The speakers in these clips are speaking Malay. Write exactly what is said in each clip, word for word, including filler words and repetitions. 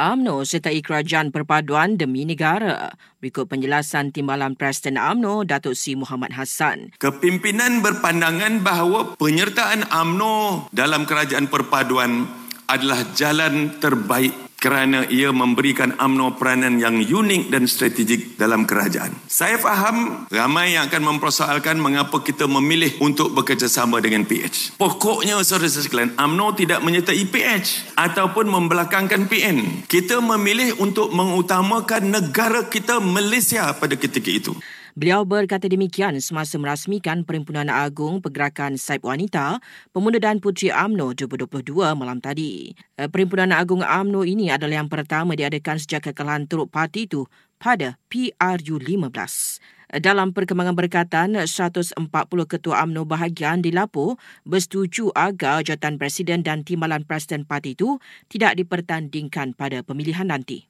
U M N O sertai Kerajaan Perpaduan demi negara. Berikut penjelasan Timbalan Presiden U M N O, Datuk Seri Muhammad Hassan. Kepimpinan berpandangan bahawa penyertaan U M N O dalam Kerajaan Perpaduan adalah jalan terbaik kerana ia memberikan U M N O peranan yang unik dan strategik dalam kerajaan. Saya faham ramai yang akan mempersoalkan mengapa kita memilih untuk bekerjasama dengan P H. Pokoknya, saudara-saudara sekalian, U M N O tidak menyertai P H ataupun membelakangkan P N. Kita memilih untuk mengutamakan negara kita Malaysia pada ketika itu. Beliau berkata demikian semasa merasmikan Perhimpunan Agung Pergerakan Saib Wanita, Pemuda dan Puteri U M N O dua ribu dua puluh dua malam tadi. Perhimpunan Agung U M N O ini adalah yang pertama diadakan sejak kekalahan teruk parti itu pada P R U lima belas. Dalam perkembangan berkatan, seratus empat puluh ketua U M N O bahagian dilaporkan bersetuju agar jawatan Presiden dan Timbalan Presiden parti itu tidak dipertandingkan pada pemilihan nanti.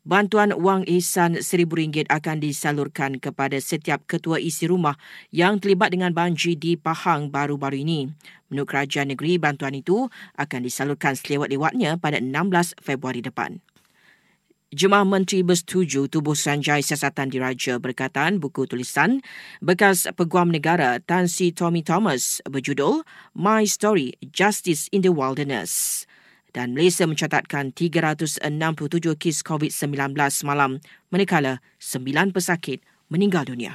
Bantuan wang ihsan seribu ringgit akan disalurkan kepada setiap ketua isi rumah yang terlibat dengan banjir di Pahang baru-baru ini. Menurut kerajaan negeri, bantuan itu akan disalurkan selewat-lewatnya pada enam belas Februari depan. Jemaah Menteri bersetuju tubuh Sanjai Siasatan Diraja berkaitan buku tulisan bekas Peguam Negara Tan Sri Tommy Thomas berjudul My Story Justice in the Wilderness. Dan Malaysia mencatatkan tiga ratus enam puluh tujuh kes COVID sembilan belas semalam, manakala sembilan pesakit meninggal dunia.